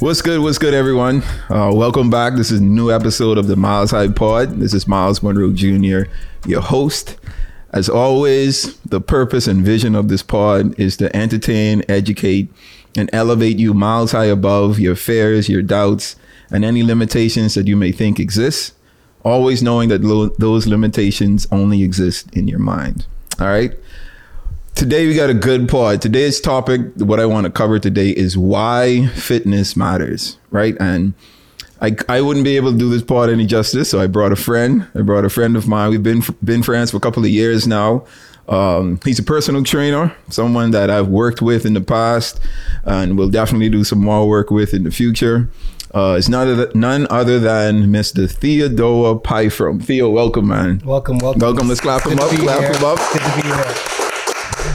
What's good, everyone? Welcome back. This is a new episode of the Myles High Pod. This is Myles Munroe Jr., your host. As always, the purpose and vision of this pod is to entertain, educate, and elevate you miles high above your fears, your doubts, and any limitations that you may think exist, always knowing that those limitations only exist in your mind. All right? Today, we got a good pod. Today's topic, what I want to cover today is why fitness matters, right? And I wouldn't be able to do this pod any justice, so I brought a friend. I brought a friend of mine. We've been friends for a couple of years now. He's a personal trainer, someone that I've worked with in the past and will definitely do some more work with in the future. It's none other than Mr. Theodoah Pyfrom. Theo, welcome, man. Welcome. Let's clap him up. Good to be here.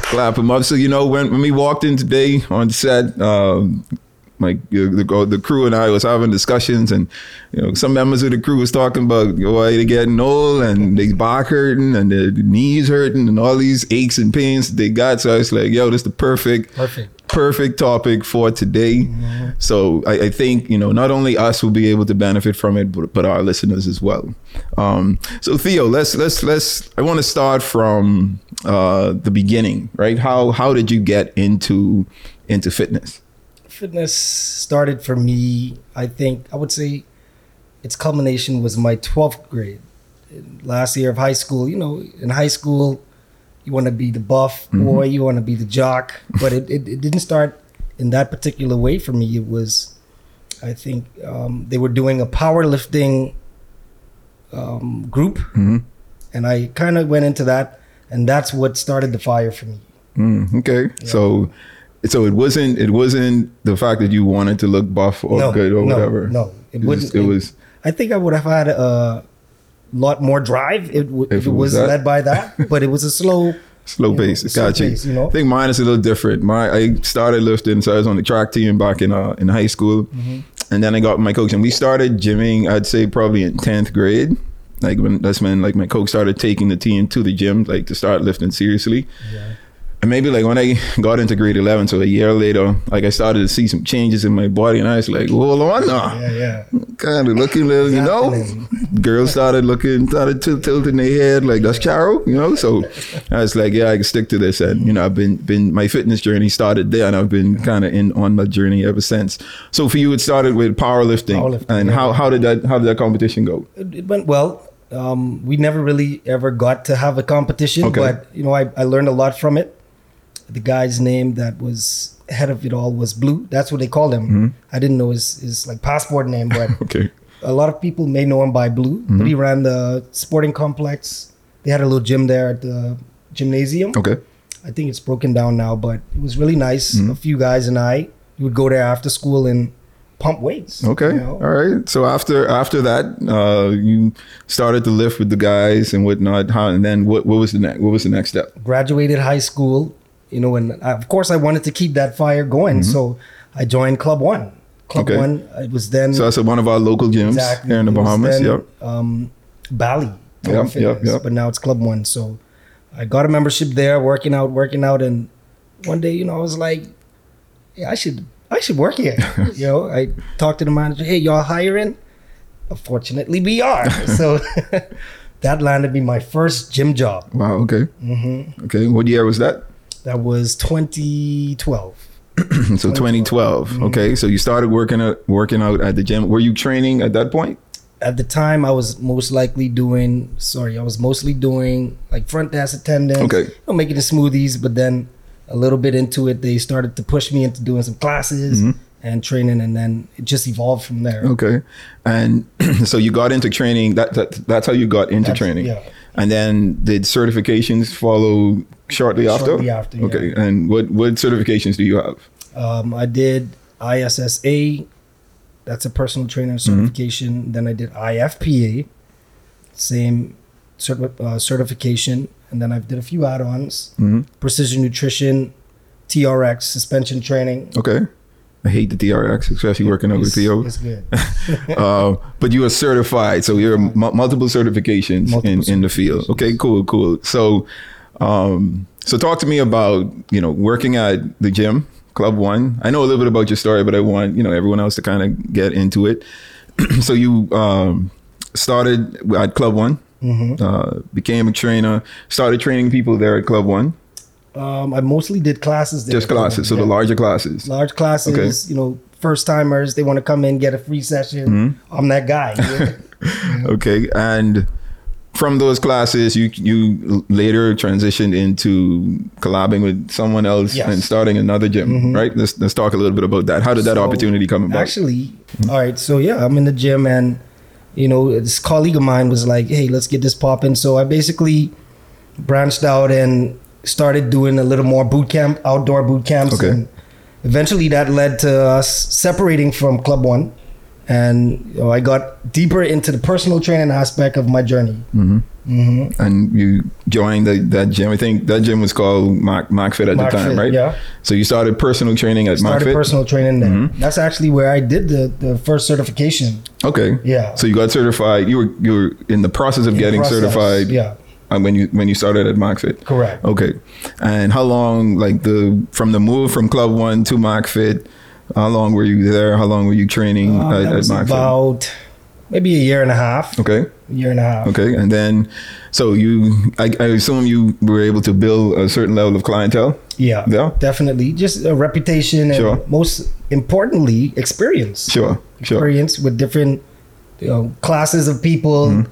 Clap him up. So, you know, when we walked in today on set, the crew and I was having discussions, and, you know, some members of the crew was talking about why they're getting old and they back hurting and their knees hurting and all these aches and pains that they got. So I was like, yo, this is the perfect topic for today. Mm-hmm. So I think, you know, not only us will be able to benefit from it, but our listeners as well. So Theo, let's I want to start from the beginning, right? How did you get into fitness? Fitness started for me, I think, I would say its culmination was my 12th grade. Last year of high school, you know, in high school, you want to be the buff boy, mm-hmm. You want to be the jock, but it didn't start in that particular way for me. It was, I think, they were doing a powerlifting group, mm-hmm. and I kind of went into that, and that's what started the fire for me. Okay, yeah. So it wasn't the fact that you wanted to look buff or good or whatever. No, it was. I think I would have had a lot more drive if it was led by that, but it was a slow pace. Got you. You know? I think mine is a little different. I started lifting, so I was on the track team back in high school, mm-hmm. and then I got my coach, and we started gymming. I'd say probably in 10th grade. Like when my coach started taking the team to the gym, like to start lifting seriously. Yeah. And maybe like when I got into grade 11, so a year later, like I started to see some changes in my body, and I was like, hold on now. Yeah. Kind of looking little, you know, girls started tilting their head like, that's Charo, you know? So I was like, yeah, I can stick to this. And, you know, I've been my fitness journey started there, and I've been kind of on that journey ever since. So for you, it started with powerlifting. And yeah. How did that competition go? It went well. We never really ever got to have a competition, okay. But, you know, I learned a lot from it. The guy's name that was head of it all was Blue. That's what they called him. Mm-hmm. I didn't know his like passport name, but okay. A lot of people may know him by Blue. Mm-hmm. But he ran the sporting complex. They had a little gym there at the gymnasium. Okay. I think it's broken down now, but it was really nice. Mm-hmm. A few guys and we would go there after school and pump weights. Okay. You know? All right. So after that, you started to lift with the guys and whatnot. And then what was the next step? Graduated high school. You know, and of course I wanted to keep that fire going. Mm-hmm. So I joined Club One. It was then. So that's one of our local gyms here in the Bahamas. Bali. Yep. But now it's Club One. So I got a membership there, working out. And one day, you know, I was like, yeah, I should work here. You know, I talked to the manager, hey, y'all hiring? Fortunately, we are. So that landed me my first gym job. Wow. Okay. Mm-hmm. Okay. What year was that? That was 2012. So 2012. Mm-hmm. Okay. So you started working out at the gym. Were you training at that point? At the time, I was mostly doing like front desk attendance. Okay. You know, making the smoothies, but then a little bit into it, they started to push me into doing some classes. Mm-hmm. And training, and then it just evolved from there. Okay. And so you got into training, that's how you got into training. Yeah. And then did certifications follow shortly after? Okay. Yeah. And what certifications do you have? I did ISSA, that's a personal trainer certification. Mm-hmm. Then I did IFPA, same certification. And then I did a few add-ons, mm-hmm. Precision Nutrition, TRX, suspension training. Okay. I hate the TRX, especially working out with Theo. It's good. But you are certified, so you're multiple certifications in the field. Okay, cool. So So talk to me about, you know, working at the gym, Club One. I know a little bit about your story, but I want, you know, everyone else to kind of get into it. So you started at Club One, mm-hmm. Became a trainer, started training people there at Club One. I mostly did classes there. Just classes, so yeah. The larger classes. Large classes, okay. You know, first timers, they want to come in, get a free session. Mm-hmm. I'm that guy. Yeah. Okay, and from those classes, you later transitioned into collabing with someone else, yes. and starting another gym, mm-hmm. right? Let's talk a little bit about that. How did that opportunity come about? Actually, mm-hmm. all right, so yeah, I'm in the gym and, you know, this colleague of mine was like, hey, let's get this popping. So I basically branched out and started doing a little more boot camp, outdoor boot camps. Okay. And eventually that led to us separating from Club One. And you know, I got deeper into the personal training aspect of my journey. Mm-hmm. Mm-hmm. And you joined that gym. I think that gym was called MacFit at the time, right? Yeah. So you started personal training at MacFit? Started personal training there. Mm-hmm. That's actually where I did the first certification. Okay. Yeah. So you got certified. You were in the process of getting certified. Yeah. And when you started at MacFit. Correct. Okay. And how long, like from the move from Club One to MacFit? How long were you there? How long were you training at MacFit? About maybe a year and a half. Okay. A year and a half. Okay. And then, so I assume you were able to build a certain level of clientele? Yeah. Yeah. Definitely. Just a reputation and sure. most importantly, experience. Sure. Experience with different classes of people, mm-hmm.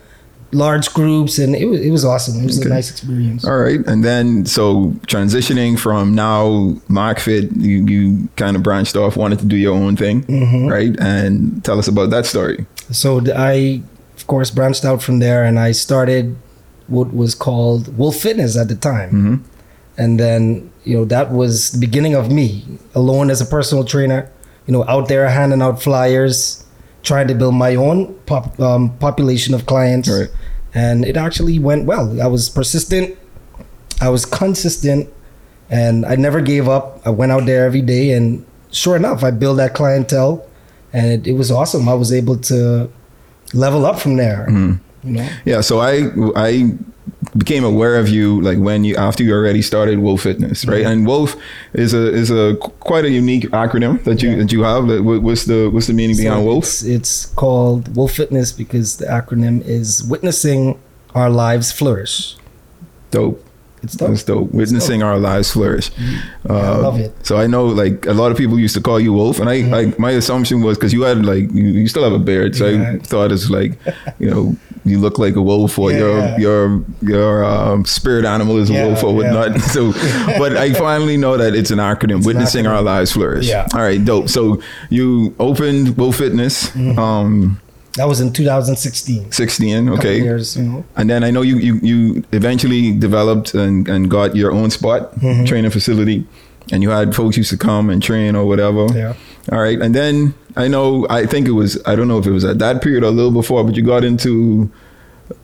large groups, and it was awesome. It was okay. a nice experience. All right. And then, so transitioning from now MacFit, you kind of branched off, wanted to do your own thing, mm-hmm. right? And tell us about that story. So I, of course, branched out from there and I started what was called Wolf Fitness at the time. Mm-hmm. And then, you know, that was the beginning of me alone as a personal trainer, you know, out there handing out flyers, trying to build my own population of clients. Right. And it actually went well. I was persistent, I was consistent, and I never gave up. I went out there every day, and sure enough, I built that clientele, and it was awesome. I was able to level up from there. Mm-hmm. You know? Yeah, so I became aware of you like after you already started Wolf Fitness, right? Mm-hmm. And Wolf is a quite a unique acronym that you have. What's the meaning behind Wolf? It's called Wolf Fitness because the acronym is Witnessing Our Lives Flourish. Dope. It's dope. That's dope. Witnessing Our Lives Flourish. Mm-hmm. I love it. So I know like a lot of people used to call you Wolf, and I mm-hmm. like my assumption was because you had like you still have a beard, so yeah. I thought it's like, you know, you look like a wolf, or your spirit animal is a wolf or whatnot. Yeah. So, but I finally know that it's an acronym. It's Witnessing Our Lives Flourish. Yeah. All right, dope. So you opened Wolf Fitness. Mm-hmm. That was in 2016. 16, okay. Years, you know. And then I know you eventually developed and got your own spot, mm-hmm. training facility, and you had folks used to come and train or whatever. Yeah. All right. And then I don't know if it was at that period or a little before, but you got into,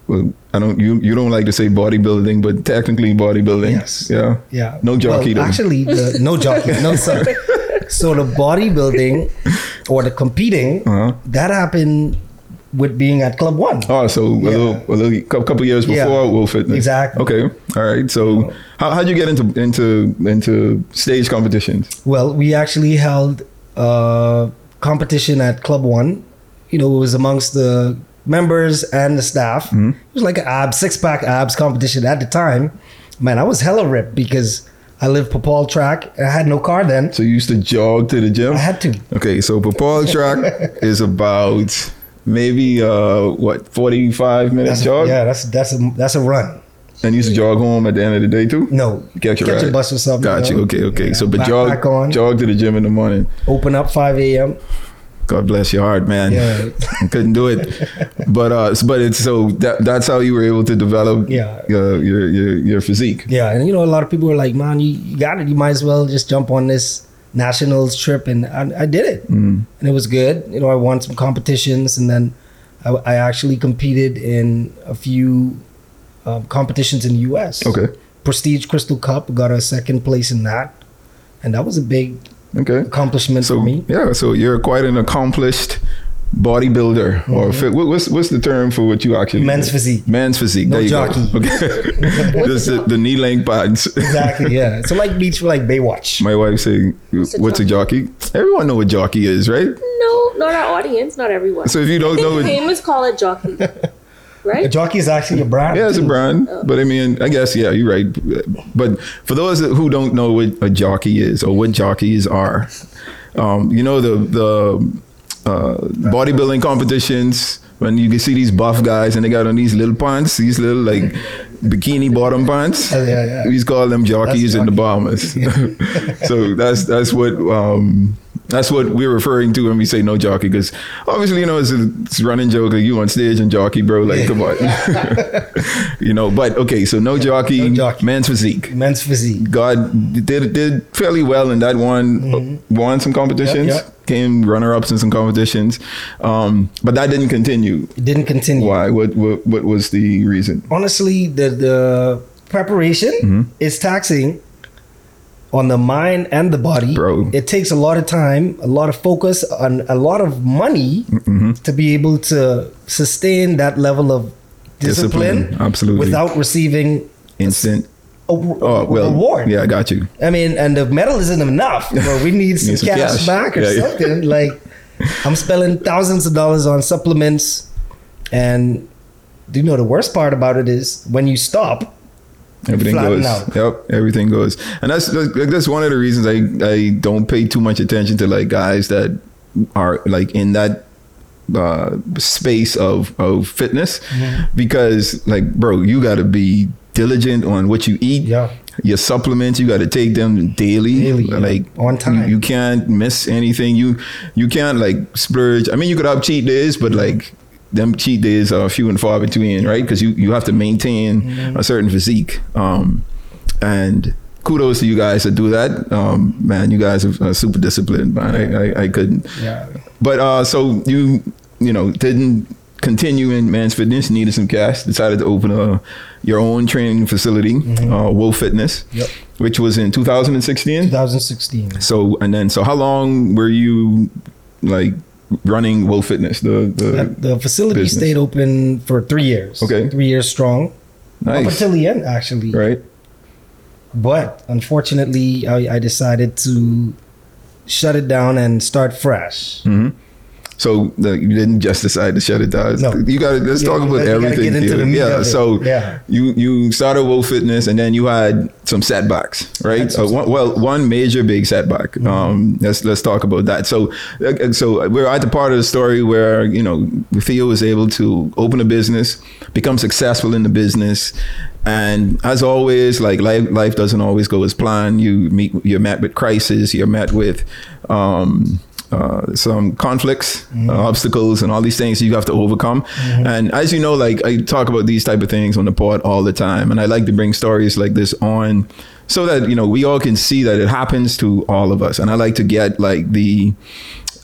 you don't like to say bodybuilding, but technically bodybuilding. Yes. Yeah. Yeah. No jockey though. Actually, no jockey. No, sir. So the bodybuilding or the competing, uh-huh. that happened with being at Club One. Oh, so yeah. a couple years before Wolf Fitness. Exactly. Okay. All right. So how'd you get into stage competitions? Well, we actually held competition at Club One. You know, it was amongst the members and the staff. Mm-hmm. It was like an six-pack abs competition at the time. Man, I was hella ripped because I lived Papal Track. I had no car then. So you used to jog to the gym? I had to. Okay, so Papal Track is about maybe 45 minutes jog? Yeah, that's a run. And you used to jog home at the end of the day too? No. Catch your bus or something. Got you. Okay. Yeah, so but jog to the gym in the morning. Open up 5 a.m. God bless your heart, man. Yeah. Couldn't do it. But it's so that's how you were able to develop your physique. Yeah, and you know, a lot of people were like, man, you got it. You might as well just jump on this nationals trip. And I did it. Mm. And it was good. You know, I won some competitions, and then I actually competed in a few competitions in the US. Okay. Prestige Crystal Cup, got a second place in that. And that was a big accomplishment for me. Yeah, so you're quite an accomplished bodybuilder mm-hmm. or fit, what's the term for what you actually men's physique. Men's physique. No, there you jockey. Go. Okay. the knee length pads. Exactly. Yeah. So like beach, like Baywatch. My wife saying, "What's a jockey?" Everyone know what jockey is, right? No, not our audience, not everyone. So if you don't know, famous call it jockey. Right? A jockey is actually a brand. Yeah, it's a brand. Oh. But I mean, I guess, yeah, you're right. But for those who don't know what a jockey is or what jockeys are, you know, the bodybuilding competitions, when you can see these buff guys and they got on these little pants, these little like bikini bottom pants. Oh, yeah, yeah. We call them jockeys in the Bahamas. Yeah. So that's what we're referring to when we say no jockey, because obviously, you know, it's a running joke that you on stage and jockey, bro. Like, come on. You know, but okay, so no jockey, men's physique. Men's physique. God did fairly well in that one, mm-hmm. won some competitions. Yep. Came runner-ups in some competitions, but that didn't continue. It didn't continue. Why? What was the reason? Honestly, the preparation mm-hmm. is taxing on the mind and the body. Bro. It takes a lot of time, a lot of focus, and a lot of money mm-hmm. to be able to sustain that level of discipline absolutely, without receiving instant. Award. Yeah, I got you. I mean, and the medal isn't enough. Bro. We need some cash back or something. Like, I'm spending thousands of dollars on supplements. And do you know the worst part about it is when you stop, everything goes out. Yep, everything goes. And that's one of the reasons I don't pay too much attention to like guys that are like in that space of fitness mm-hmm. because like, bro, you got to be diligent on what you eat, your supplements. You got to take them daily like on time. You can't miss anything. You can't like splurge. I mean, you could have cheat days, but like them cheat days are few and far between, right? Because you have to maintain mm-hmm. a certain physique. And kudos to you guys that do that. Man, you guys are super disciplined, man. I couldn't. Yeah. But so you know didn't continue in Men's Fitness, needed some cash, decided to open your own training facility, mm-hmm. Wolf Fitness, which was in 2016? 2016. So how long were you like running Wolf Fitness? The facility business? Stayed open for 3 years. Okay. 3 years strong. Nice. Up until the end, actually. Right. But unfortunately, I decided to shut it down and start fresh. Mm-hmm. So you didn't just decide to shut it down. No. You got to talk about everything. Get into the meat of it. So you started Wolf Fitness, and then you had some setbacks, right? One major big setback. Mm-hmm. Let's talk about that. So we're at the part of the story where you know Theo was able to open a business, become successful in the business. And as always, like life doesn't always go as planned. You're met with crisis. You're met with some conflicts, mm-hmm. Obstacles and all these things you have to overcome. Mm-hmm. And as you know, like I talk about these type of things on the pod all the time. And I like to bring stories like this on so that, you know, we all can see that it happens to all of us. And I like to get like the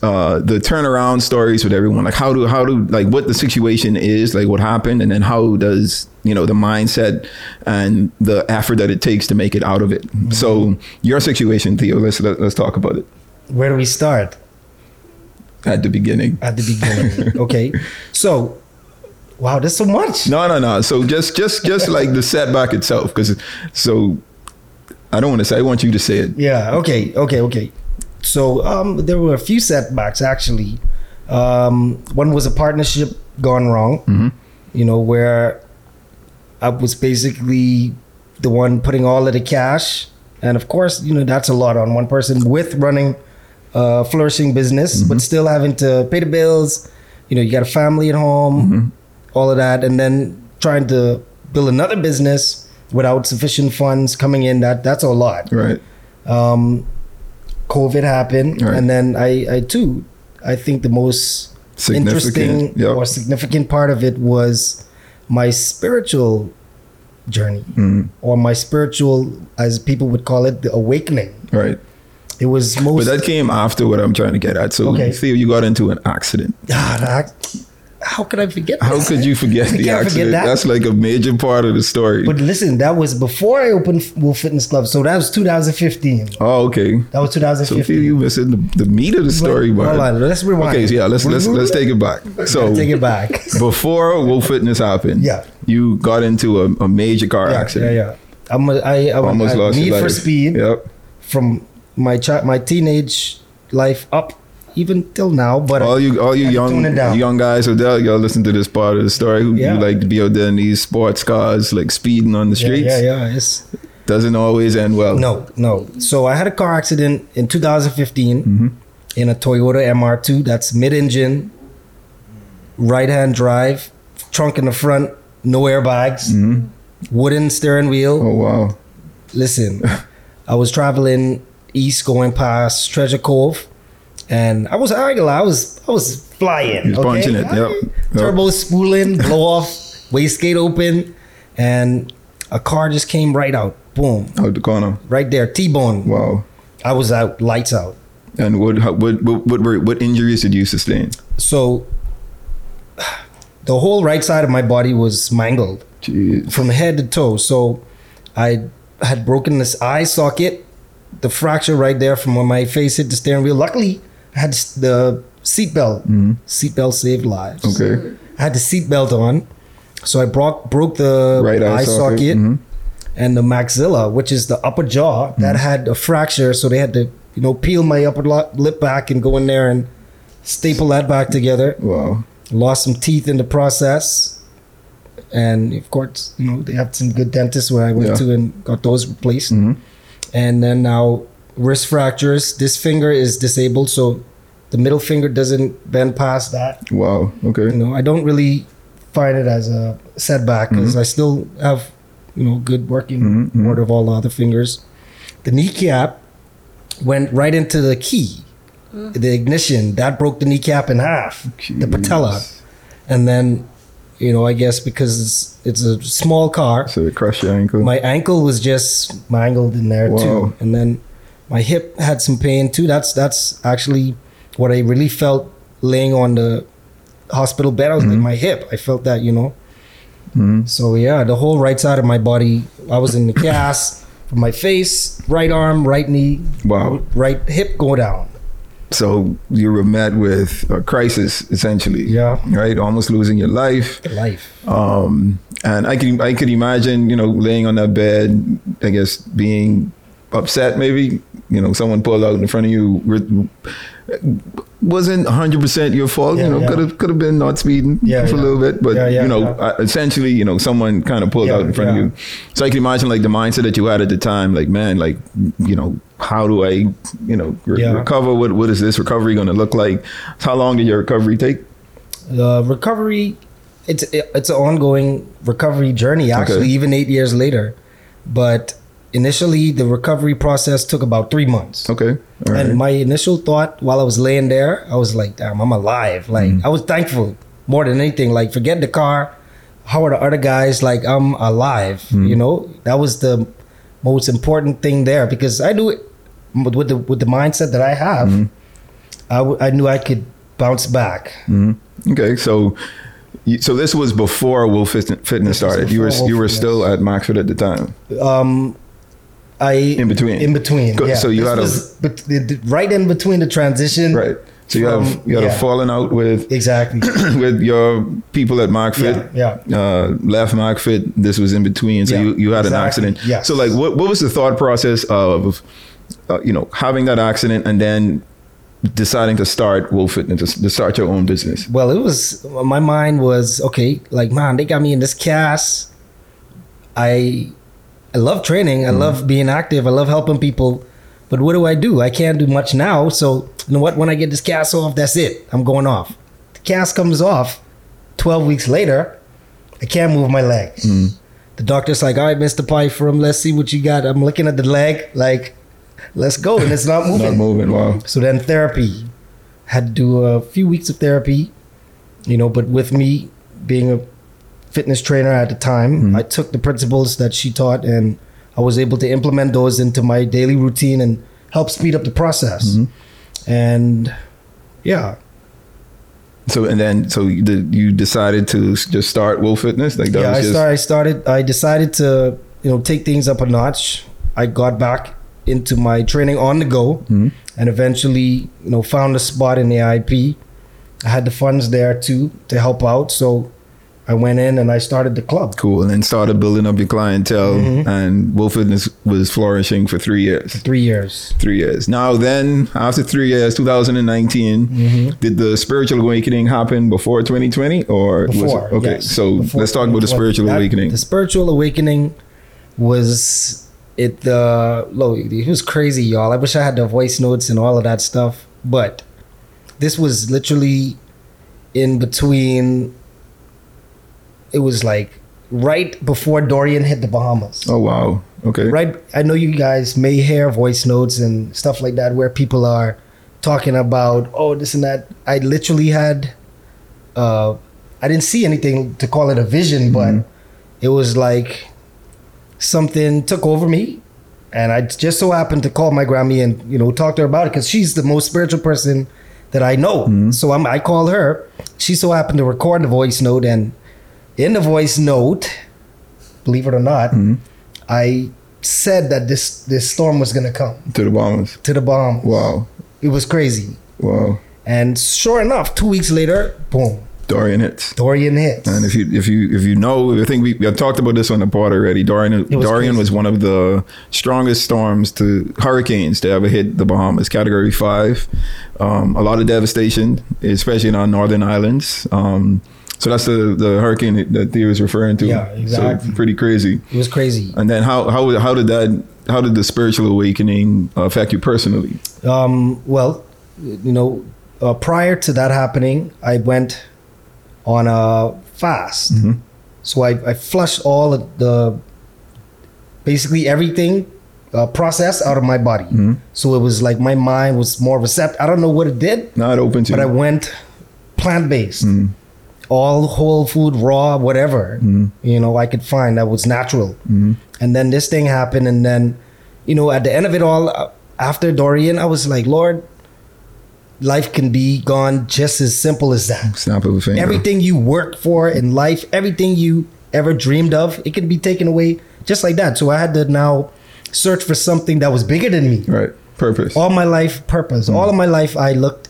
turnaround stories with everyone, like how do like what the situation is, like what happened, and then how does, you know, the mindset and the effort that it takes to make it out of it. Mm-hmm. So your situation, Theo, let's talk about it. Where do we start? At the beginning. Okay. So, wow, there's so much. No. So just like the setback itself, because so I don't want to say. I want you to say it. Yeah. Okay. So there were a few setbacks actually. One was a partnership gone wrong. Mm-hmm. You know, where I was basically the one putting all of the cash, and of course, you know, that's a lot on one person with running. Flourishing business, mm-hmm. but still having to pay the bills. You know, you got a family at home, mm-hmm. all of that, and then trying to build another business without sufficient funds coming in. That's a lot. Right. COVID happened, right. And then I think the most interesting or significant part of it was my spiritual journey, mm-hmm. or my spiritual, as people would call it, the awakening. Right. It was most. But that came after what I'm trying to get at. So, Theo, you got into an accident. how could I forget this? How could you forget the accident? That's like a major part of the story. But listen, that was before I opened Wolf Fitness Club. So that was 2015. Oh, okay. That was 2015. So you're missing the meat of the story, but hold on, let's rewind. Okay, so yeah, let's take it back. So take it back. Before Wolf Fitness happened, yeah, you got into a major car accident. Yeah, yeah. I almost lost your life. Need for Speed. Yep. From my teenage life up, even till now, but all you young guys out there, y'all listen to this part of the story. You like to be out there in these sports cars, like speeding on the streets. Yeah. It's doesn't always end well. No. So I had a car accident in 2015 in a Toyota MR2. That's mid-engine, right-hand drive, trunk in the front, no airbags, wooden steering wheel. Oh wow! Listen, I was traveling east, going past Treasure Cove. And I was arguing. I was flying. You're punching it. Yep. Turbo spooling, blow off, wastegate open, and a car just came right out. Boom. Out the corner. Right there, T-bone. Wow. I was out, lights out. And what injuries did you sustain? So, the whole right side of my body was mangled. Jeez. From head to toe. So, I had broken this eye socket, the fracture right there from when my face hit the steering wheel. Luckily, I had the seatbelt. Seatbelt saved lives. Okay. I had the seatbelt on, so I broke the right eye socket and the maxilla, which is the upper jaw that had a fracture. So they had to, peel my upper lip back and go in there and staple that back together. Wow. Lost some teeth in the process, and of course, they have some good dentists where I went to and got those replaced. And then now wrist fractures. This finger is disabled, so the middle finger doesn't bend past that. Wow. Okay. I don't really find it as a setback because I still have, good working order of all the other fingers. The kneecap went right into the key, the ignition that broke the kneecap in half, the patella, and then. I guess because it's a small car. So it crushed your ankle? My ankle was just mangled in there too. And then my hip had some pain too. That's actually what I really felt laying on the hospital bed. I was in my hip. I felt that, So yeah, the whole right side of my body, I was in the cast from my face, right arm, right knee, right hip go down. So you were met with a crisis, essentially. Yeah. Right? Almost losing your life. And I could imagine, laying on that bed, I guess, being upset maybe. Someone pulled out in front of you. Wasn't 100% your fault. Could have been not speeding for a little bit. But, essentially, someone kind of pulled out in front of you. So I can imagine, the mindset that you had at the time. Like, man, how do I, recover? What is this recovery going to look like? How long did your recovery take? Recovery, it's an ongoing recovery journey, actually, even 8 years later. But initially, the recovery process took about 3 months. Okay. All right. And my initial thought while I was laying there, I was like, damn, I'm alive. I was thankful more than anything. Forget the car. How are the other guys? I'm alive, That was the most important thing there, because I knew it with the mindset that I have, I knew I could bounce back. Okay, so this was before Wolf Fitness started. You were still at MacFit at the time. In between. Yeah. So you right in between the transition. Right. So you had a falling out with with your people at MacFit. Yeah. Left MacFit. This was in between. So you had an accident. Yes. So what was the thought process of having that accident and then deciding to start Wolf Fitness, to start your own business? Well, it was my mind was man, they got me in this cast. I love training. I love being active. I love helping people. But what do? I can't do much now. So what? When I get this cast off, that's it. I'm going off. The cast comes off. 12 weeks later, I can't move my legs. The doctor's like, all right, Mr. Pyfrom, let's see what you got. I'm looking at the leg, let's go. And it's not moving. Wow. So then therapy. Had to do a few weeks of therapy, but with me being a fitness trainer at the time, I took the principles that she taught and I was able to implement those into my daily routine and help speed up the process. And So you decided to just start Wolf Fitness? Like that yeah, was I just... I decided to, you know, take things up a notch. I got back into my training on the go, mm-hmm. and eventually, you know, found a spot in the IIP. I had the funds there too to help out, so I went in and I started the club. Cool, and then started building up your clientele, mm-hmm. and Wolf Fitness was flourishing for 3 years. Now then, after 3 years, 2019, mm-hmm. did the spiritual awakening happen before 2020 or? Before, okay, yes. So before, let's talk about the spiritual awakening. The spiritual awakening was, it was crazy, y'all. I wish I had the voice notes and all of that stuff, but this was literally in between. It was like right before Dorian hit the Bahamas. Oh, wow. Okay. Right. I know you guys may hear voice notes and stuff like that where people are talking about, oh, this and that. I literally had, I didn't see anything to call it a vision, mm-hmm. but it was like something took over me. And I just so happened to call my Grammy and, you know, talk to her about it because she's the most spiritual person that I know. Mm-hmm. So I called her. She so happened to record the voice note, and in the voice note, believe it or not, mm-hmm. I said that this storm was gonna come. To the Bahamas. Wow. It was crazy. Wow. And sure enough, 2 weeks later, boom. Dorian hits. And I think we talked about this on the pod already. Dorian was one of the strongest hurricanes to ever hit the Bahamas, Category 5. A lot of devastation, especially in our northern islands. So that's the hurricane that Theo was referring to. Yeah, exactly. So pretty crazy. It was crazy. And then how did the spiritual awakening affect you personally? Prior to that happening, I went on a fast. Mm-hmm. So I flushed all of the basically everything process out of my body. Mm-hmm. So it was like my mind was more receptive. I don't know what it did. Not open to. But I went plant-based. Mm-hmm. All whole food, raw, whatever, mm-hmm. you know, I could find that was natural. Mm-hmm. And then this thing happened. And then, you know, at the end of it all, after Dorian, I was like, Lord, life can be gone just as simple as that. Snap of a finger. Everything you work for in life, everything you ever dreamed of, it can be taken away just like that. So I had to now search for something that was bigger than me. Right. Purpose. All my life, purpose. Mm-hmm. All of my life, I looked,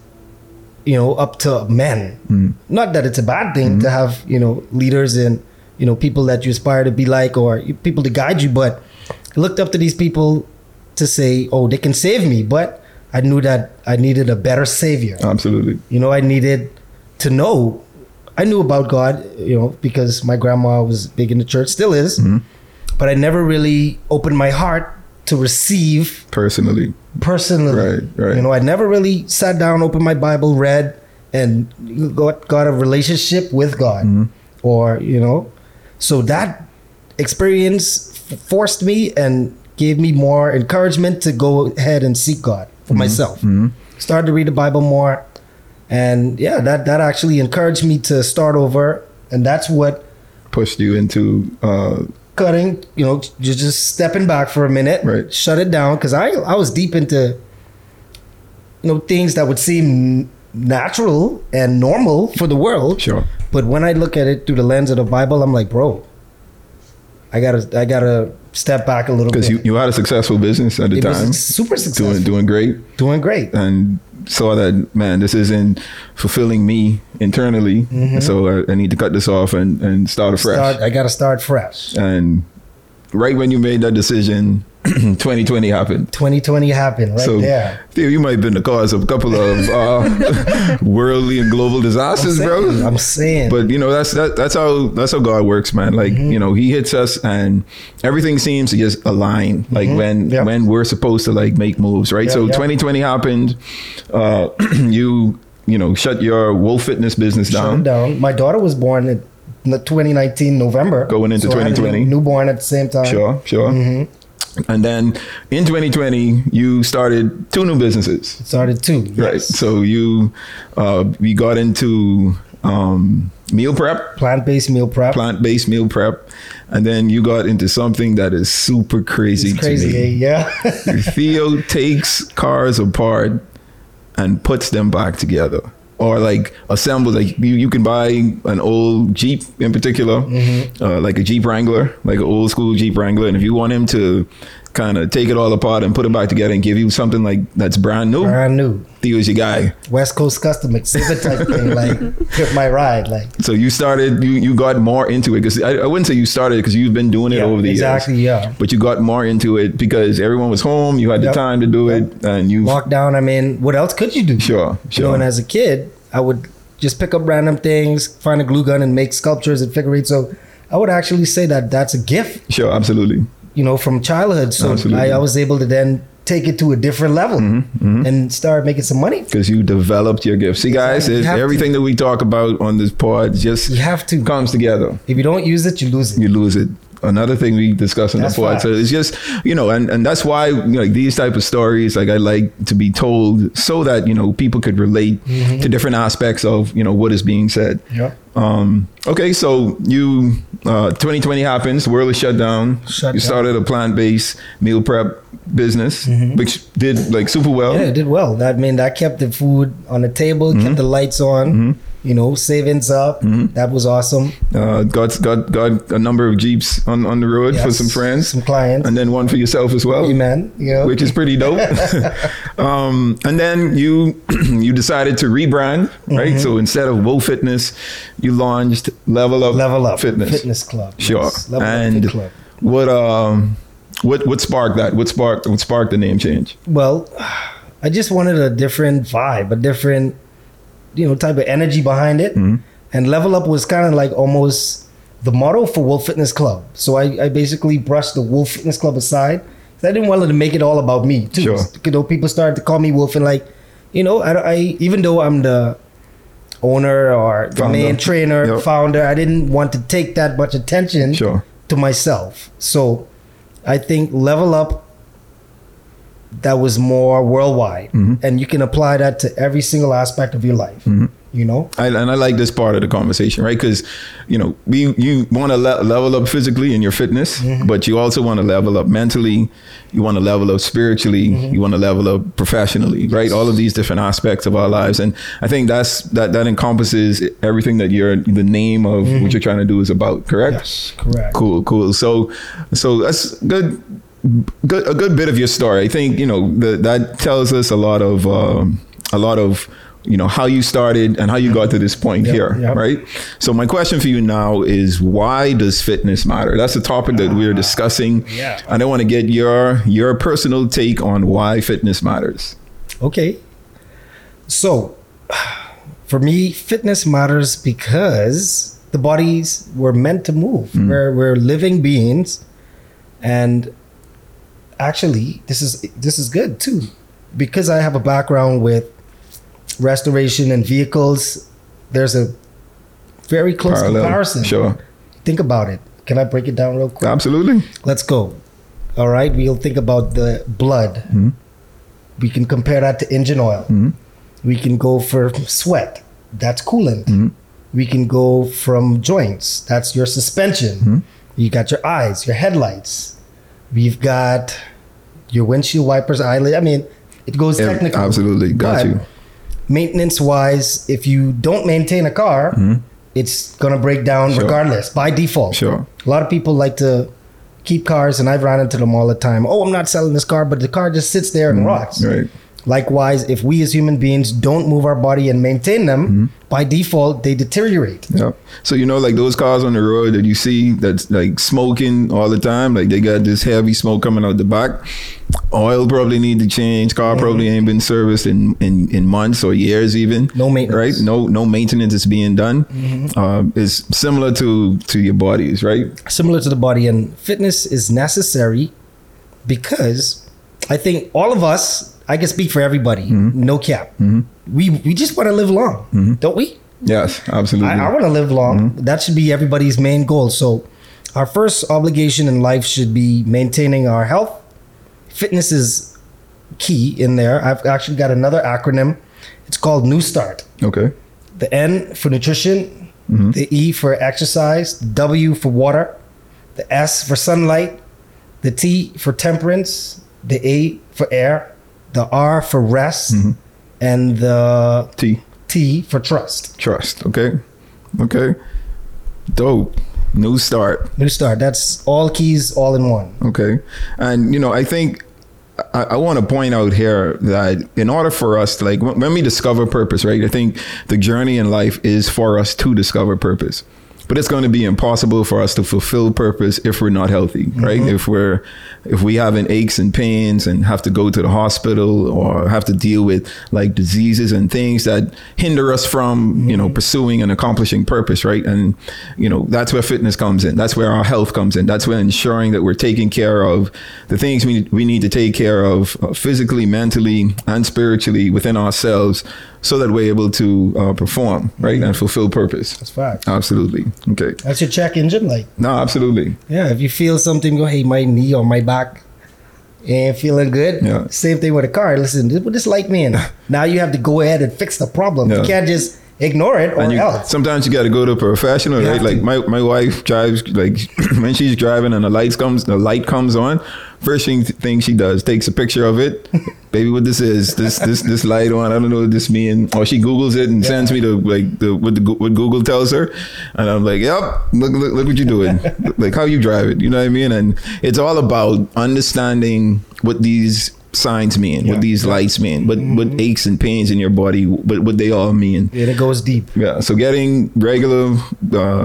you know, up to men. Mm. Not that it's a bad thing mm-hmm. to have, you know, leaders and, you know, people that you aspire to be like or people to guide you, but I looked up to these people to say, oh, they can save me, but I knew that I needed a better savior. Absolutely. You know, I needed to know. I knew about God, you know, because my grandma was big in the church, still is, mm-hmm. but I never really opened my heart to receive personally, right. You know, I never really sat down, opened my Bible, read, and got a relationship with God, mm-hmm. or you know, so that experience forced me and gave me more encouragement to go ahead and seek God for mm-hmm. myself. Mm-hmm. Started to read the Bible more, and yeah, that actually encouraged me to start over, and that's what pushed you into. Cutting, you know, you're just stepping back for a minute, right. Shut it down. Cause I was deep into, you know, things that would seem natural and normal for the world. Sure. But when I look at it through the lens of the Bible, I'm like, bro, I gotta step back a little bit. Cause you had a successful business at the time. Super successful. Doing great. And saw that, man, this isn't fulfilling me internally, mm-hmm. so I need to cut this off and start fresh. And right when you made that decision, 2020 happened. Right so, there. Theo, you might have been the cause of a couple of worldly and global disasters, bro. I'm saying. But you know, that's how God works, man. Like mm-hmm. you know, He hits us, and everything seems to just align. Like mm-hmm. when we're supposed to like make moves, right? Yep, so 2020 happened. You know, shut your Wolf Fitness business down. My daughter was born in 2019 November. Going into 2020, I had a newborn at the same time. Sure. Mm-hmm. And then in 2020, you started two new businesses. Right. Yes. So we got into meal prep. Plant-based meal prep. And then you got into something that is super crazy. It's crazy, to me. Yeah. Theo takes cars apart and puts them back together. or like assembled, like you can buy an old Jeep in particular, like a Jeep Wrangler, like an old school Jeep Wrangler. And if you want him to kind of take it all apart and put it back together and give you something like that's brand new. Brand new. Theo's your guy. West Coast Custom Exhibit type thing, like Trip My Ride. Like. So you started, you got more into it because I wouldn't say you started because you've been doing it over the years. Exactly, yeah. But you got more into it because everyone was home, you had the time to do it, and you lockdown. I mean, what else could you do? Sure. You know, and as a kid, I would just pick up random things, find a glue gun and make sculptures and figure eight. So I would actually say that that's a gift. Sure, absolutely. You know, from childhood. So I was able to then take it to a different level and start making some money. Because you developed your gift. See, guys, everything that we talk about on this pod just comes together. If you don't use it, you lose it. You lose it. Another thing we discuss on the pod. So it's just, you know, and that's why, you know, like these type of stories, like I like to be told so that, you know, people could relate to different aspects of, you know, what is being said. Yeah. Okay, so you 2020 happens, the world is shut down. You started a plant-based meal prep business, which did like super well. Yeah, it did well. I mean, that kept the food on the table, kept the lights on, you know, savings up. That was awesome. Got a number of Jeeps on the road for some friends. Some clients. And then one for yourself as well. Yeah. Which is pretty dope. And then you decided to rebrand, right? So instead of Wolf Fitness, you launched Level Up Fitness Club. Sure. Yes. Level Up Fitness Club. What sparked that? What sparked the name change? Well, I just wanted a different vibe, a different, you know, type of energy behind it. And Level Up was kind of like almost the motto for Wolf Fitness Club. So I basically brushed the Wolf Fitness Club aside because I didn't want to make it all about me too. Sure. You know, people started to call me Wolf, and like, you know, I even though I'm the owner or the main trainer, founder, I didn't want to take that much attention to myself. So I think Level Up, that was more worldwide. And you can apply that to every single aspect of your life, you know? And I like this part of the conversation, right? Because, you know, you want to level up physically in your fitness, but you also want to level up mentally. You want to level up spiritually. You want to level up professionally, right? All of these different aspects of our lives. And I think that encompasses everything that the name of what you're trying to do is about, correct? Yes, correct. Cool. So that's good. A good bit of your story. I think, you know, that tells us a lot of, you know, how you started and how you got to this point here, right? So my question for you now is, why does fitness matter? That's a topic that we're discussing. Yeah. And I want to get your personal take on why fitness matters. Okay. So for me, fitness matters because the bodies were meant to move. We're living beings, and actually, this is good too, because I have a background with restoration and vehicles. There's a very close comparison. Sure. Think about it. Can I break it down real quick? Absolutely. Let's go. All right. We'll think about the blood. We can compare that to engine oil. We can go for sweat. That's coolant. We can go from joints. That's your suspension. You got your eyes, your headlights. We've got your windshield wipers, eyelid. I mean, it goes technical. Absolutely. Got you. Maintenance-wise, if you don't maintain a car, it's going to break down regardless, by default. Sure. A lot of people like to keep cars, and I've run into them all the time. Oh, I'm not selling this car, but the car just sits there and rots. Right. Likewise, if we as human beings don't move our body and maintain them, by default, they deteriorate. Yeah. So, you know, like those cars on the road that you see that's like smoking all the time, like they got this heavy smoke coming out the back. Oil probably need to change. Car probably ain't been serviced in months or years even. No maintenance. Right? No maintenance is being done. It's similar to your bodies, right? Similar to the body. And fitness is necessary because I think all of us, I can speak for everybody, no cap. We just want to live long, don't we? Yes, absolutely. I want to live long. That should be everybody's main goal. So our first obligation in life should be maintaining our health. Fitness is key in there. I've actually got another acronym. It's called New Start. Okay. The N for nutrition, the E for exercise, the W for water, the S for sunlight, the T for temperance, the A for air, the R for rest, and the T T for trust. Trust. Okay. Okay. Dope. New start. New start. That's all keys, all in one. Okay. And, you know, I think I want to point out here that in order for us to, like, when we discover purpose, right? I think the journey in life is for us to discover purpose, but it's going to be impossible for us to fulfill purpose if we're not healthy, right? Mm-hmm. If we having aches and pains and have to go to the hospital or have to deal with like diseases and things that hinder us from, mm-hmm. you know, pursuing and accomplishing purpose, right? And, you know, that's where fitness comes in. That's where our health comes in. That's where ensuring that we're taking care of the things we need to take care of physically, mentally, and spiritually within ourselves, so that we're able to perform, right? Mm-hmm. And fulfill purpose. That's fact. Absolutely. Okay. That's your check engine light. No, absolutely. Yeah, if you feel something, go, hey, my knee or my back ain't feeling good. Yeah. Same thing with a car. Listen, this light man. Now you have to go ahead and fix the problem. Yeah. You can't just ignore it or else. Sometimes you got to go to a professional, right? Like my wife drives, like when she's driving and the light comes on, first thing she does, takes a picture of it. Baby, what this is, this light on, I don't know what this means. Or she Googles it and sends me what Google tells her. And I'm like, yep, look what you're doing. Like how you drive it, you know what I mean? And it's all about understanding what these signs mean, what these lights mean, what aches and pains in your body, what they all mean. Yeah, it goes deep. Yeah, so getting regular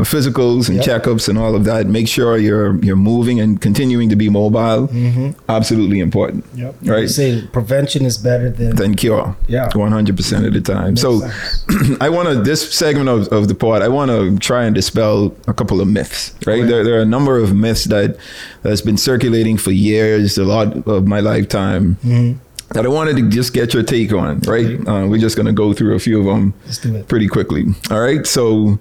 physicals and checkups and all of that, make sure you're moving and continuing to be mobile. Mm-hmm. Absolutely important. Yep. Right. You say prevention is better than cure. Yeah. 100% of the time. So I want to, this segment of the pod, I want to try and dispel a couple of myths, right? There are a number of myths that's been circulating for years, a lot of my lifetime. Mm-hmm. That I wanted to just get your take on, right? Okay. We're just going to go through a few of them pretty quickly. All right. So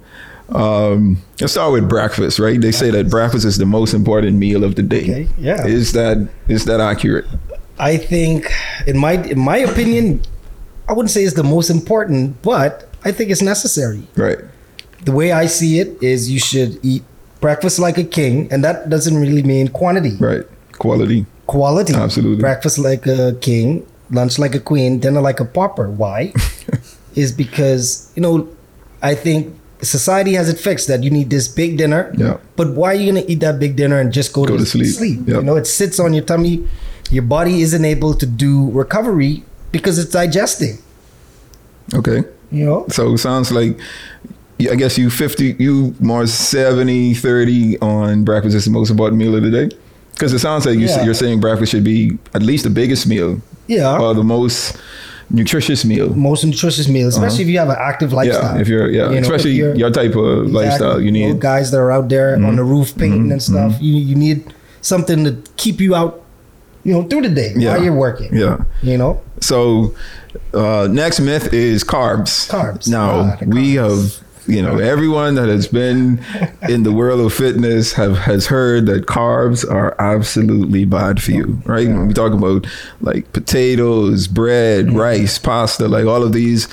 let's start with breakfast, right? They say that breakfast is the most important meal of the day. Okay. Yeah. Is that accurate? I think in my opinion, I wouldn't say it's the most important, but I think it's necessary. Right. The way I see it is you should eat breakfast like a king, and that doesn't really mean quantity. Right. Quality. Absolutely. Breakfast like a king, lunch like a queen, dinner like a pauper. Why? Is because, you know, I think society has it fixed that you need this big dinner. Yeah. But why are you going to eat that big dinner and just go to sleep? Yep. You know, it sits on your tummy. Your body isn't able to do recovery because it's digesting. Okay. You know? So it sounds like, I guess you 50, you more 70, 30 on breakfast is the most important meal of the day. Because it sounds like you're saying breakfast should be at least the biggest meal, or the most nutritious meal. Most nutritious meal, especially if you have an active lifestyle. Yeah, if you're, you know, especially if you're, your type of lifestyle, you need guys that are out there on the roof painting and stuff. You need something to keep you out, you know, through the day while you're working. Yeah, you know. So next myth is carbs. Now we have. You know, everyone that has been in the world of fitness has heard that carbs are absolutely bad for you, right? Yeah. When we talk about like potatoes, bread, rice, pasta, like all of these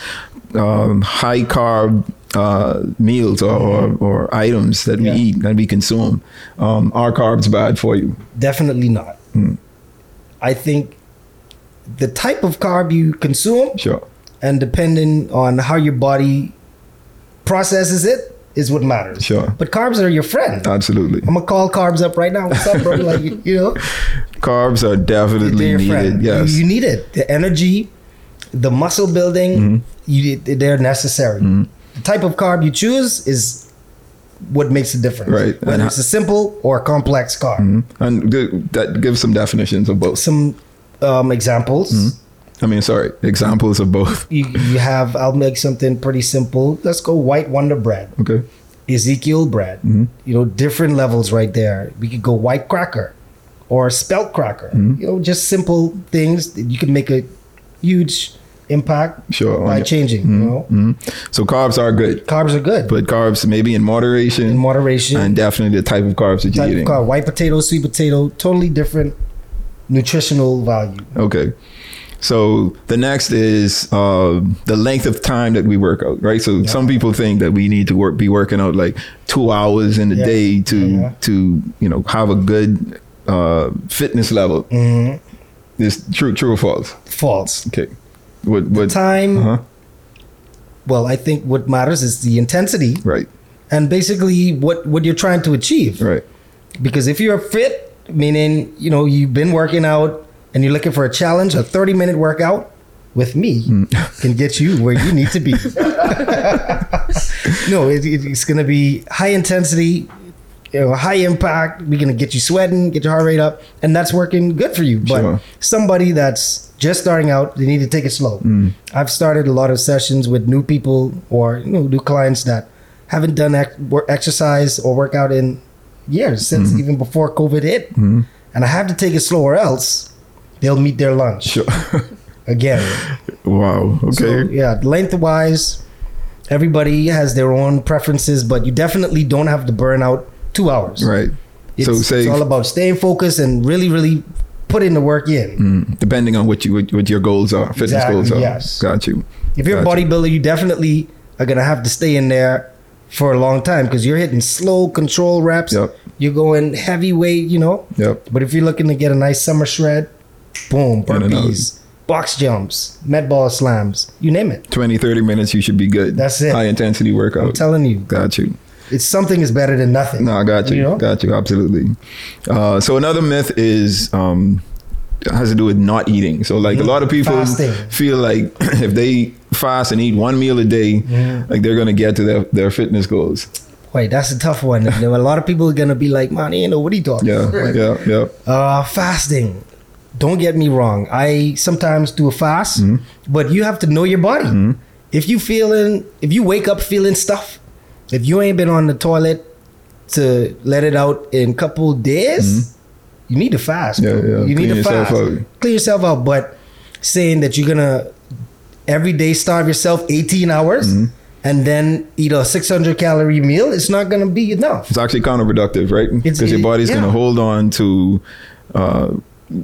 high carb meals or items that we eat, that we consume, are carbs bad for you? Definitely not. I think the type of carb you consume, and depending on how your body processes it is what matters. Sure. But carbs are your friend. Absolutely. I'm gonna call carbs up right now. What's up, bro? Like, you know, carbs are definitely needed. Friend. Yes, you need it. The energy, the muscle building, they're necessary. The type of carb you choose is what makes a difference. Right. Whether it's a simple or a complex carb. And that gives some definitions of both. Some examples. Examples of both. You have, I'll make something pretty simple. Let's go white Wonder Bread. Okay. Ezekiel bread. You know, different levels right there. We could go white cracker or spelt cracker. You know, just simple things that you can make a huge impact by changing, you know? So carbs are good. But carbs maybe in moderation. And definitely the type of carbs that you're eating. White potato, sweet potato, totally different nutritional value. Okay. So the next is the length of time that we work out, right? So some people think that we need to be working out like 2 hours in a day to you know, have a good fitness level. Is true or false? False. Okay. What the time well, I think what matters is the intensity. Right. And basically what you're trying to achieve. Right. Because if you're fit, meaning, you know, you've been working out and you're looking for a challenge, a 30-minute workout with me can get you where you need to be. No, it's going to be high intensity, you know, high impact. We're going to get you sweating, get your heart rate up, and that's working good for you. But sure. Somebody that's just starting out, they need to take it slow. Mm. I've started a lot of sessions with new people or, you know, new clients that haven't done exercise or workout in years, since even before COVID hit. Mm-hmm. And I have to take it slow or else they'll meet their lunch. Sure. Again. Wow. Okay. So, yeah, lengthwise, everybody has their own preferences, but you definitely don't have to burn out 2 hours. Right. It's all about staying focused and really, really putting the work in. Mm, depending on what your goals are, fitness goals are. Yes. Got you. If you're a bodybuilder, you definitely are going to have to stay in there for a long time because you're hitting slow control reps. Yep. You're going heavyweight, you know. Yep. But if you're looking to get a nice summer shred, boom, burpees, box jumps, med ball slams, you name it. 20, 30 minutes, you should be good. That's it. High intensity workout. I'm telling you. Got you. It's something is better than nothing. No, I got you. You know? Got you. Absolutely. So another myth is has to do with not eating. So like a lot of people feel like if they fast and eat one meal a day, like they're going to get to their fitness goals. Wait, that's a tough one. You know, a lot of people are going to be like, man, you know, what are you talking about? Fasting. Don't get me wrong. I sometimes do a fast, but you have to know your body. Mm-hmm. If you wake up feeling stuff, if you ain't been on the toilet to let it out in a couple days, you need to fast. You need to fast. Clean yourself out. But saying that you're going to every day starve yourself 18 hours and then eat a 600 calorie meal, it's not going to be enough. It's actually counterproductive, right? Because your body's going to hold on to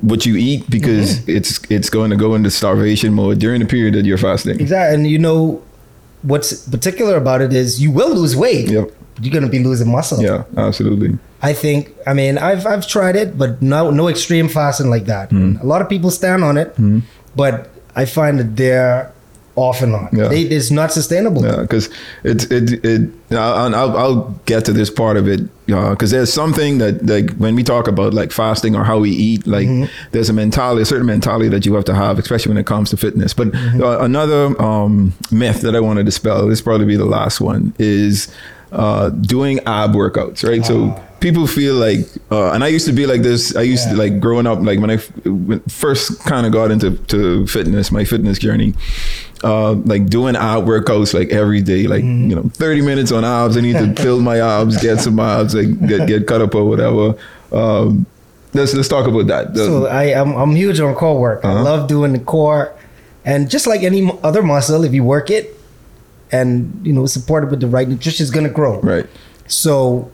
what you eat because it's going to go into starvation mode during the period that you're fasting. Exactly. And you know, what's particular about it is you will lose weight. Yep. You're going to be losing muscle. Yeah, absolutely. I think, I mean, I've tried it, but no extreme fasting like that. Mm. A lot of people stand on it, but I find that they're off and on. Yeah. It's not sustainable. Yeah, because I'll get to this part of it because there's something that, like, when we talk about like fasting or how we eat, like there's a certain mentality that you have to have, especially when it comes to fitness. But another myth that I want to dispel, this will probably be the last one, is doing ab workouts, right? So people feel like, and I used to be like this. I used to, like, growing up, like when I first kind of got into fitness, my fitness journey, like doing ab workouts like every day, like, you know, 30 minutes on abs. I need to build my abs, get some abs, like get cut up or whatever. Let's talk about that. So I'm huge on core work. I love doing the core, and just like any other muscle, if you work it and, you know, supported with the right nutrition, is gonna grow. Right. So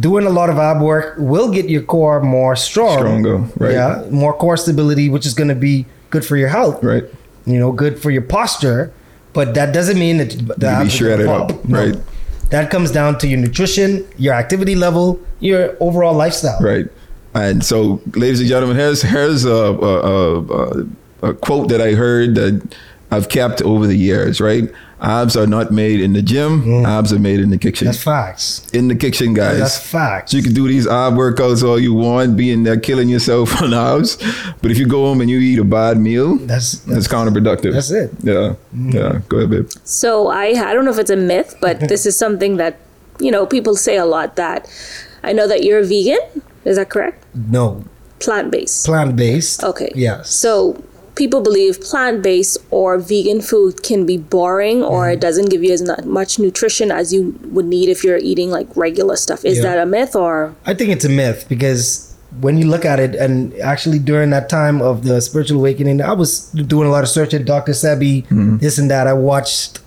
doing a lot of ab work will get your core more stronger, right? Yeah, more core stability, which is gonna be good for your health. Right. You know, good for your posture, but that doesn't mean that the abs shredded up. No. Right. That comes down to your nutrition, your activity level, your overall lifestyle. Right. And so, ladies and gentlemen, here's a quote that I heard that I've kept over the years, right? Abs are not made in the gym. Abs are made in the kitchen. That's facts. In the kitchen, guys. Yeah, that's facts. So you can do these ab workouts all you want, be in there killing yourself on abs, but if you go home and you eat a bad meal, that's counterproductive. That's it. Yeah. Yeah. Go ahead, babe. So I don't know if it's a myth, but this is something that, you know, people say a lot, that I know that you're a vegan. Is that correct? No. Plant-based. Plant-based. Okay. Yeah. So people believe plant-based or vegan food can be boring or it doesn't give you as much nutrition as you would need if you're eating like regular stuff. Is that a myth or? I think it's a myth because when you look at it, and actually during that time of the spiritual awakening, I was doing a lot of search at Dr. Sebi, this and that. I watched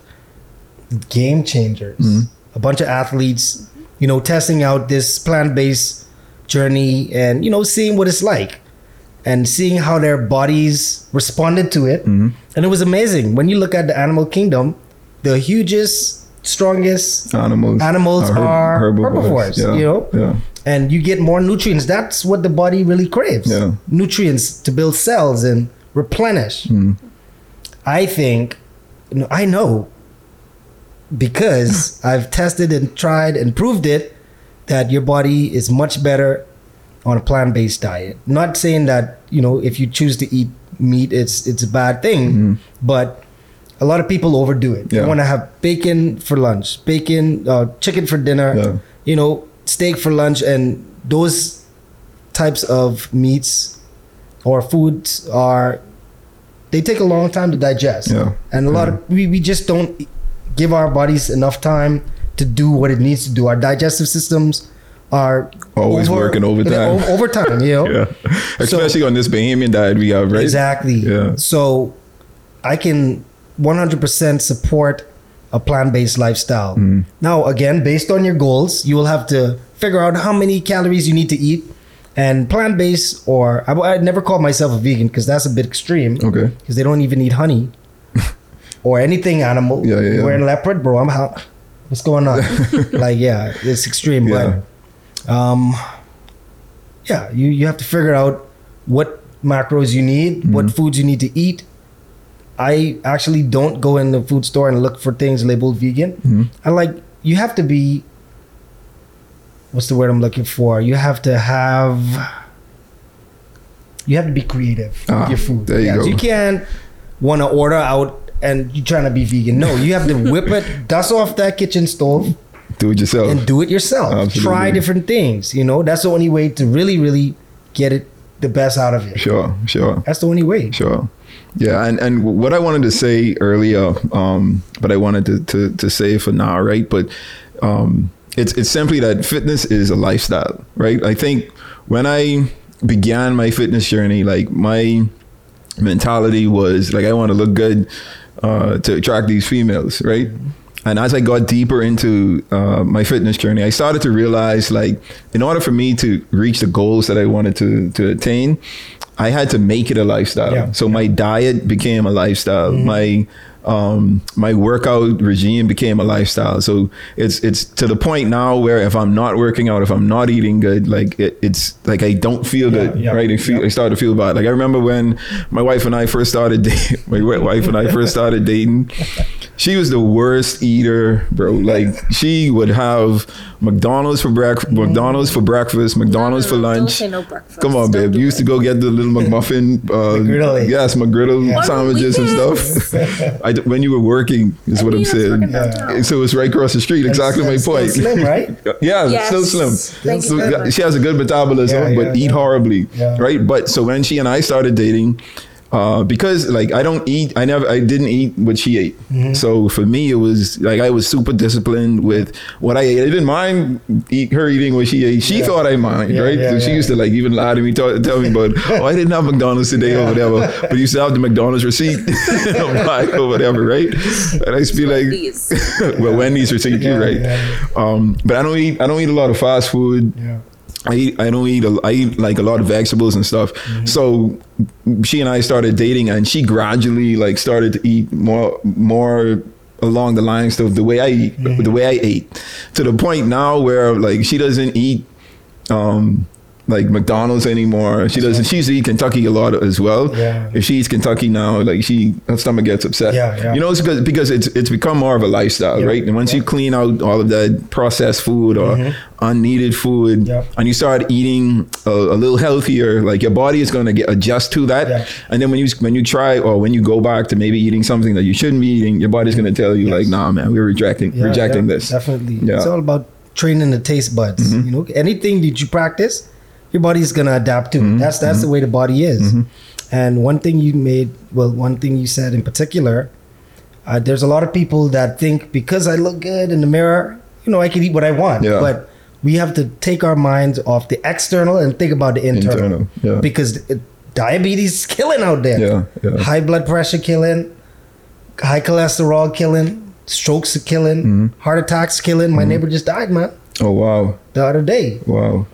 Game Changers, a bunch of athletes, you know, testing out this plant-based journey and, you know, seeing what it's like. And seeing how their bodies responded to it. And it was amazing. When you look at the animal kingdom, the hugest, strongest animals are herbivores, you know? Yeah. And you get more nutrients. That's what the body really craves. Yeah. Nutrients to build cells and replenish. I know because I've tested and tried and proved it that your body is much better on a plant-based diet. Not saying that, you know, if you choose to eat meat, it's a bad thing, but a lot of people overdo it. They want to have bacon for lunch, bacon, chicken for dinner, you know, steak for lunch, and those types of meats or foods are, they take a long time to digest. And a lot of, we just don't give our bodies enough time to do what it needs to do. Our digestive systems are always working overtime. You know? Especially on this Bahamian diet we have, right? Exactly. So I can 100% support a plant-based lifestyle. Now, again, based on your goals, you will have to figure out how many calories you need to eat. And plant-based, or I'd never call myself a vegan because that's a bit extreme. Okay. Because they don't even eat honey or anything animal. We're in leopard, bro. What's going on? Like, it's extreme. But you have to figure out what macros you need, what foods you need to eat. I actually don't go in the food store and look for things labeled vegan. I like, you have to be, what's the word I'm looking for? You have to have, be creative with your food. There you go. So you can't want to order out and you're trying to be vegan. No, you have to whip it, dust off that kitchen stove. Do it yourself. And do it yourself. Absolutely. Try different things, you know? That's the only way to really, really get it, the best out of it. Sure, sure. That's the only way. Sure. Yeah, and what I wanted to say earlier, but I wanted to say for now, right? But it's simply that fitness is a lifestyle, right? I think when I began my fitness journey, like my mentality was like, I want to look good to attract these females, right? And as I got deeper into my fitness journey, I started to realize, like, in order for me to reach the goals that I wanted to attain, I had to make it a lifestyle. My diet became a lifestyle. My workout regime became a lifestyle. So it's to the point now where if I'm not working out, if I'm not eating good, like it's like I don't feel good, right? I start to feel bad. Like I remember when my wife and I first started dating, she was the worst eater, bro. Like she would have McDonald's for breakfast, McDonald's for lunch. Don't say no breakfast. Come on, babe. You used to go get the little McMuffin, McGriddle. Yes, McGriddle sandwiches and stuff. When you were working is what I'm saying. So it's right across the street. Exactly my point. Still slim, right? Yes. Still slim. So she has a good metabolism, but eat horribly, right? But so when she and I started dating, because like I didn't eat what she ate. So for me, it was like I was super disciplined with what I ate. I didn't mind her eating what she ate. She thought I mind, right? So she used to like even lie to me, tell me about, oh, I didn't have McDonald's today or whatever, but you still have the McDonald's receipt. I'm like, or whatever, right? And I used to be like, Wendy's receipt, too, right? But I don't eat a lot of fast food. I eat like a lot of vegetables and stuff. So she and I started dating, and she gradually like started to eat more along the lines of the way I eat, the way I ate, to the point now where like she doesn't eat like McDonald's anymore. She doesn't. She used to eat Kentucky a lot as well. If she eats Kentucky now, like her stomach gets upset. You know, it's because it's become more of a lifestyle, right? And once you clean out all of that processed food or unneeded food, and you start eating a little healthier, like your body is going to adjust to that. And then when you try, or when you go back to maybe eating something that you shouldn't be eating, your body's going to tell you like, nah, man, we're rejecting this. Definitely. It's all about training the taste buds. You know, anything that you practice, your body's gonna adapt to it. That's the way the body is. And one thing you said in particular, there's a lot of people that think because I look good in the mirror, you know, I can eat what I want. But we have to take our minds off the external and think about the internal. Because diabetes is killing out there. High blood pressure killing, high cholesterol killing, strokes are killing, heart attacks killing. My neighbor just died, man. Oh, wow. The other day. Wow.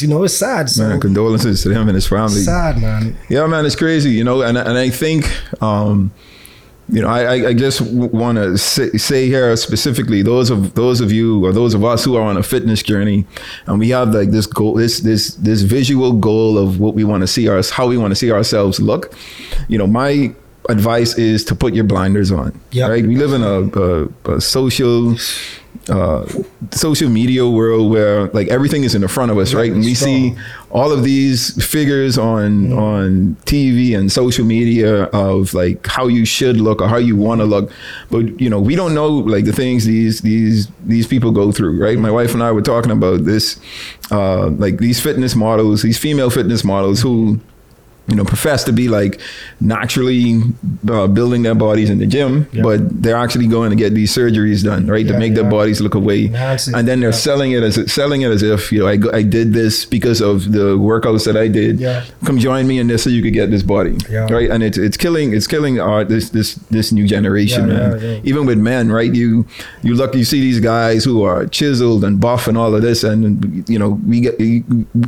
You know, it's sad. So. Man, condolences to him and his family. Sad, man. Yeah, man, it's crazy, you know, and I think, you know, I just want to say here specifically, those of you or those of us who are on a fitness journey, and we have like this goal, this visual goal of what we want to see how we want to see ourselves look. You know, my advice is to put your blinders on. Yep. Right? We live in a social media world where like everything is in the front of us, right? And we see all of these figures on TV and social media of like how you should look or how you want to look, but you know, we don't know like the things these people go through, right? My wife and I were talking about this, like these fitness models, these female fitness models who, you know, profess to be like naturally building their bodies in the gym, yeah, but they're actually going to get these surgeries done, right? Yeah, to make their bodies look away. And then they're selling it as if, you know, I did this because of the workouts that I did. Yeah. Come join me in this so you could get this body, right? And it's killing this new generation, man. Yeah, yeah. Even with men, right? You see these guys who are chiseled and buff and all of this, and you know,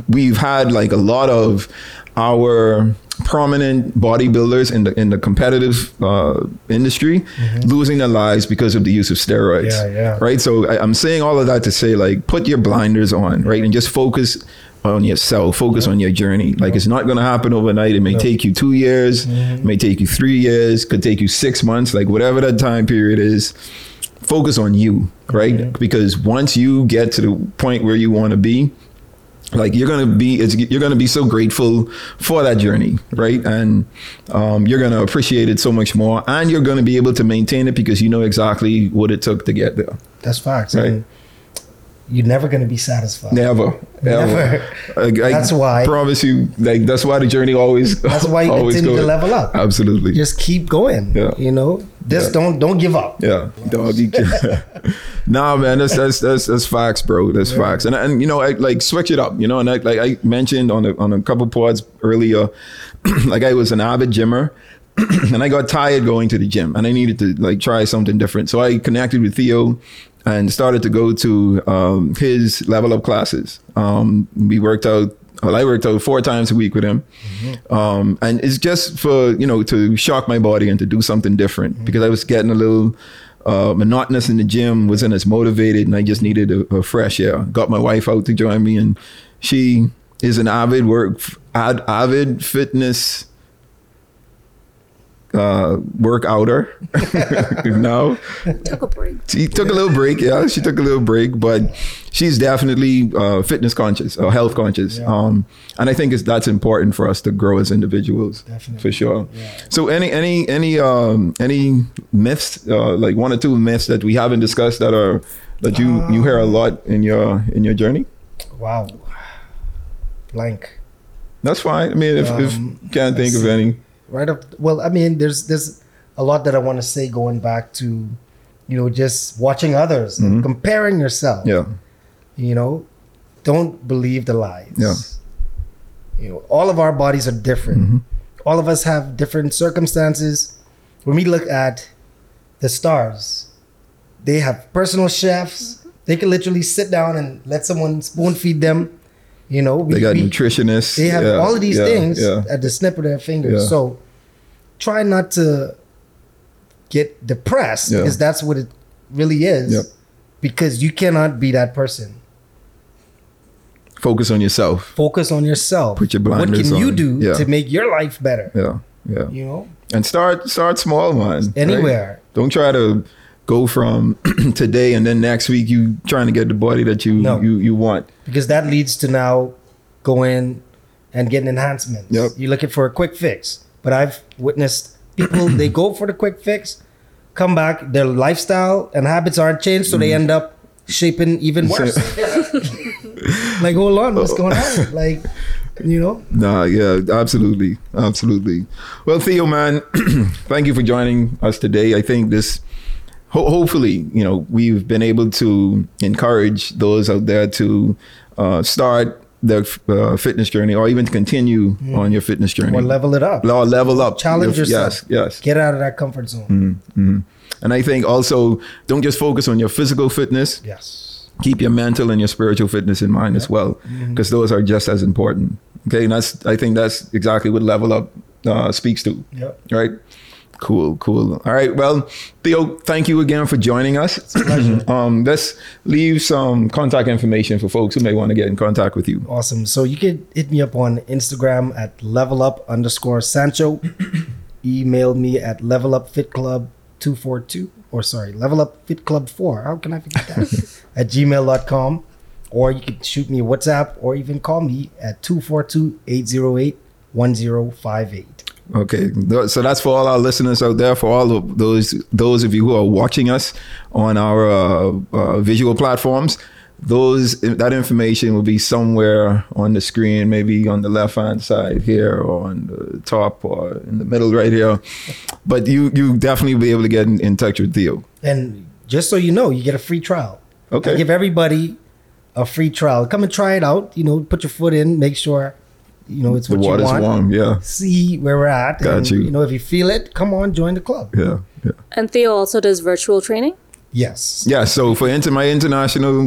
we've had like a lot of our prominent bodybuilders in the competitive industry, losing their lives because of the use of steroids, right? So I'm saying all of that to say, like, put your blinders on, right? And just focus on yourself, on your journey. Like, it's not gonna happen overnight. It may take you 2 years, it may take you 3 years, could take you 6 months, like whatever that time period is. Focus on you, right? Because once you get to the point where you wanna be, like you're gonna be so grateful for that journey, right? And you're gonna appreciate it so much more, and you're gonna be able to maintain it because you know exactly what it took to get there. That's facts, right? And you're never gonna be satisfied. Never. That's why. I promise you, like that's why the journey always. That's why you continue to level up. Absolutely. Just keep going. Yeah. You know, don't give up. Yeah, dog. Nah, man, that's facts, bro. That's facts. And you know, I like switch it up, you know, and I mentioned on a couple pods earlier, like I was an avid gymmer and I got tired going to the gym and I needed to like try something different. So I connected with Theo and started to go to his Level Up classes. I worked out 4 times a week with him. And it's just for, you know, to shock my body and to do something different, because I was getting a little monotonous in the gym, wasn't as motivated, and I just needed a fresh air. Got my wife out to join me, and she is an avid fitness workouter. No, she took a little break, but she's definitely fitness conscious or health conscious, and I think that's important for us to grow as individuals. Definitely. For sure. So any myths, like 1 or 2 myths that we haven't discussed that you hear a lot in your journey? Wow, blank. That's fine. I mean, if can't think of any. Right up. Well, I mean, there's a lot that I want to say, going back to, you know, just watching others and comparing yourself. Yeah. You know, don't believe the lies. Yeah. You know, all of our bodies are different. All of us have different circumstances. When we look at the stars, they have personal chefs. They can literally sit down and let someone spoon feed them. You know, they got nutritionists. They have all of these things at the snip of their fingers. Yeah. So try not to get depressed, because that's what it really is. Yep. Because you cannot be that person. Focus on yourself. Put your blinders on. What can you do to make your life better? Yeah, yeah. You know, and start small, man. Anywhere. Right? Don't try to go from today and then next week you trying to get the body that you want, because that leads to now going and getting enhancements. You're looking for a quick fix, but I've witnessed people, they go for the quick fix, come back, their lifestyle and habits aren't changed, so they end up shaping even worse. Like, hold on, what's going on? Like, you know? Nah, yeah, absolutely. Well, Theo, man, thank you for joining us today. I think this, hopefully, you know, we've been able to encourage those out there to start their fitness journey, or even to continue on your fitness journey, or level up, challenge yourself. Yes, get out of that comfort zone. And I think also, don't just focus on your physical fitness. Yes, keep your mental and your spiritual fitness in mind as well, because those are just as important. Okay, and I think that's exactly what Level Up speaks to. Yep. Right. Cool. All right. Well, Theo, thank you again for joining us. It's a pleasure. Let's leave some contact information for folks who may want to get in contact with you. Awesome. So you can hit me up on Instagram at levelup_Sancho. email me at levelupfitclub4 how can I forget that? at gmail.com, or you can shoot me a WhatsApp or even call me at 242-808-1058. Okay, so that's for all our listeners out there, for all of those of you who are watching us on our visual platforms. That information will be somewhere on the screen, maybe on the left-hand side here, or on the top, or in the middle right here. But you definitely be able to get in touch with Theo. And just so you know, you get a free trial. Okay. I give everybody a free trial. Come and try it out. You know, put your foot in, make sure, you know, it's what you want. The water's warm, yeah. See where we're at. You know, if you feel it, come on, join the club. Yeah. And Theo also does virtual training? Yes. Yeah. So for my international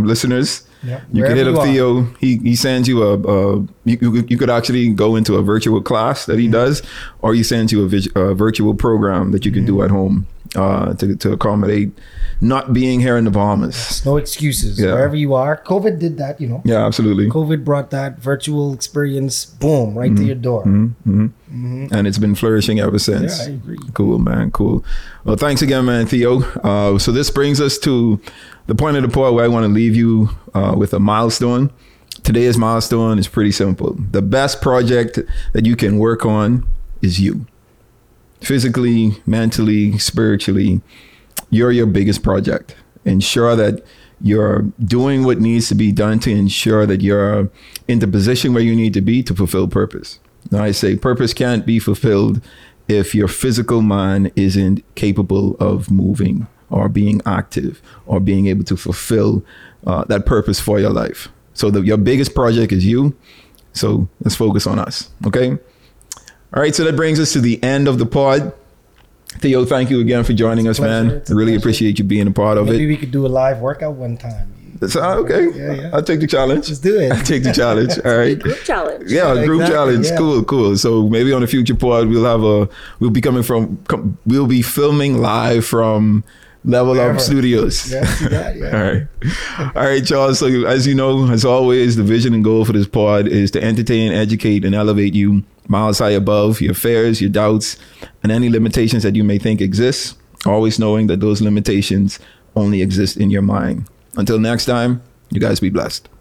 listeners, you can hit up Theo. He sends you you could actually go into a virtual class that he does, or he sends you a virtual program that you can do at home to accommodate not being here in the Bahamas. Yes, no excuses. Yeah. Wherever you are, COVID did that, you know. Yeah, absolutely. COVID brought that virtual experience, boom, right to your door. And it's been flourishing ever since. Yeah, I agree. Cool, man. Cool. Well, thanks again, man, Theo. So this brings us to the point of the pod where I want to leave you with a milestone. Today's milestone is pretty simple. The best project that you can work on is you. Physically, mentally, spiritually, you're your biggest project. Ensure that you're doing what needs to be done to ensure that you're in the position where you need to be to fulfill purpose. Now, I say purpose can't be fulfilled if your physical mind isn't capable of moving or being active or being able to fulfill that purpose for your life. So your biggest project is you. So let's focus on us. Okay. All right. So that brings us to the end of the pod. Theo, thank you again for joining us, man. I really appreciate you being a part of it. Maybe we could do a live workout one time. Okay. Yeah. I'll take the challenge. Just do it. I'll take the challenge. All right. Group challenge. Yeah, exactly. Group challenge. Yeah. Cool. So maybe on a future pod, we'll be filming live from Level Up Studios. Yeah. All right, y'all. So as you know, as always, the vision and goal for this pod is to entertain, educate, and elevate you miles high above your fears, your doubts, and any limitations that you may think exist, always knowing that those limitations only exist in your mind. Until next time, you guys be blessed.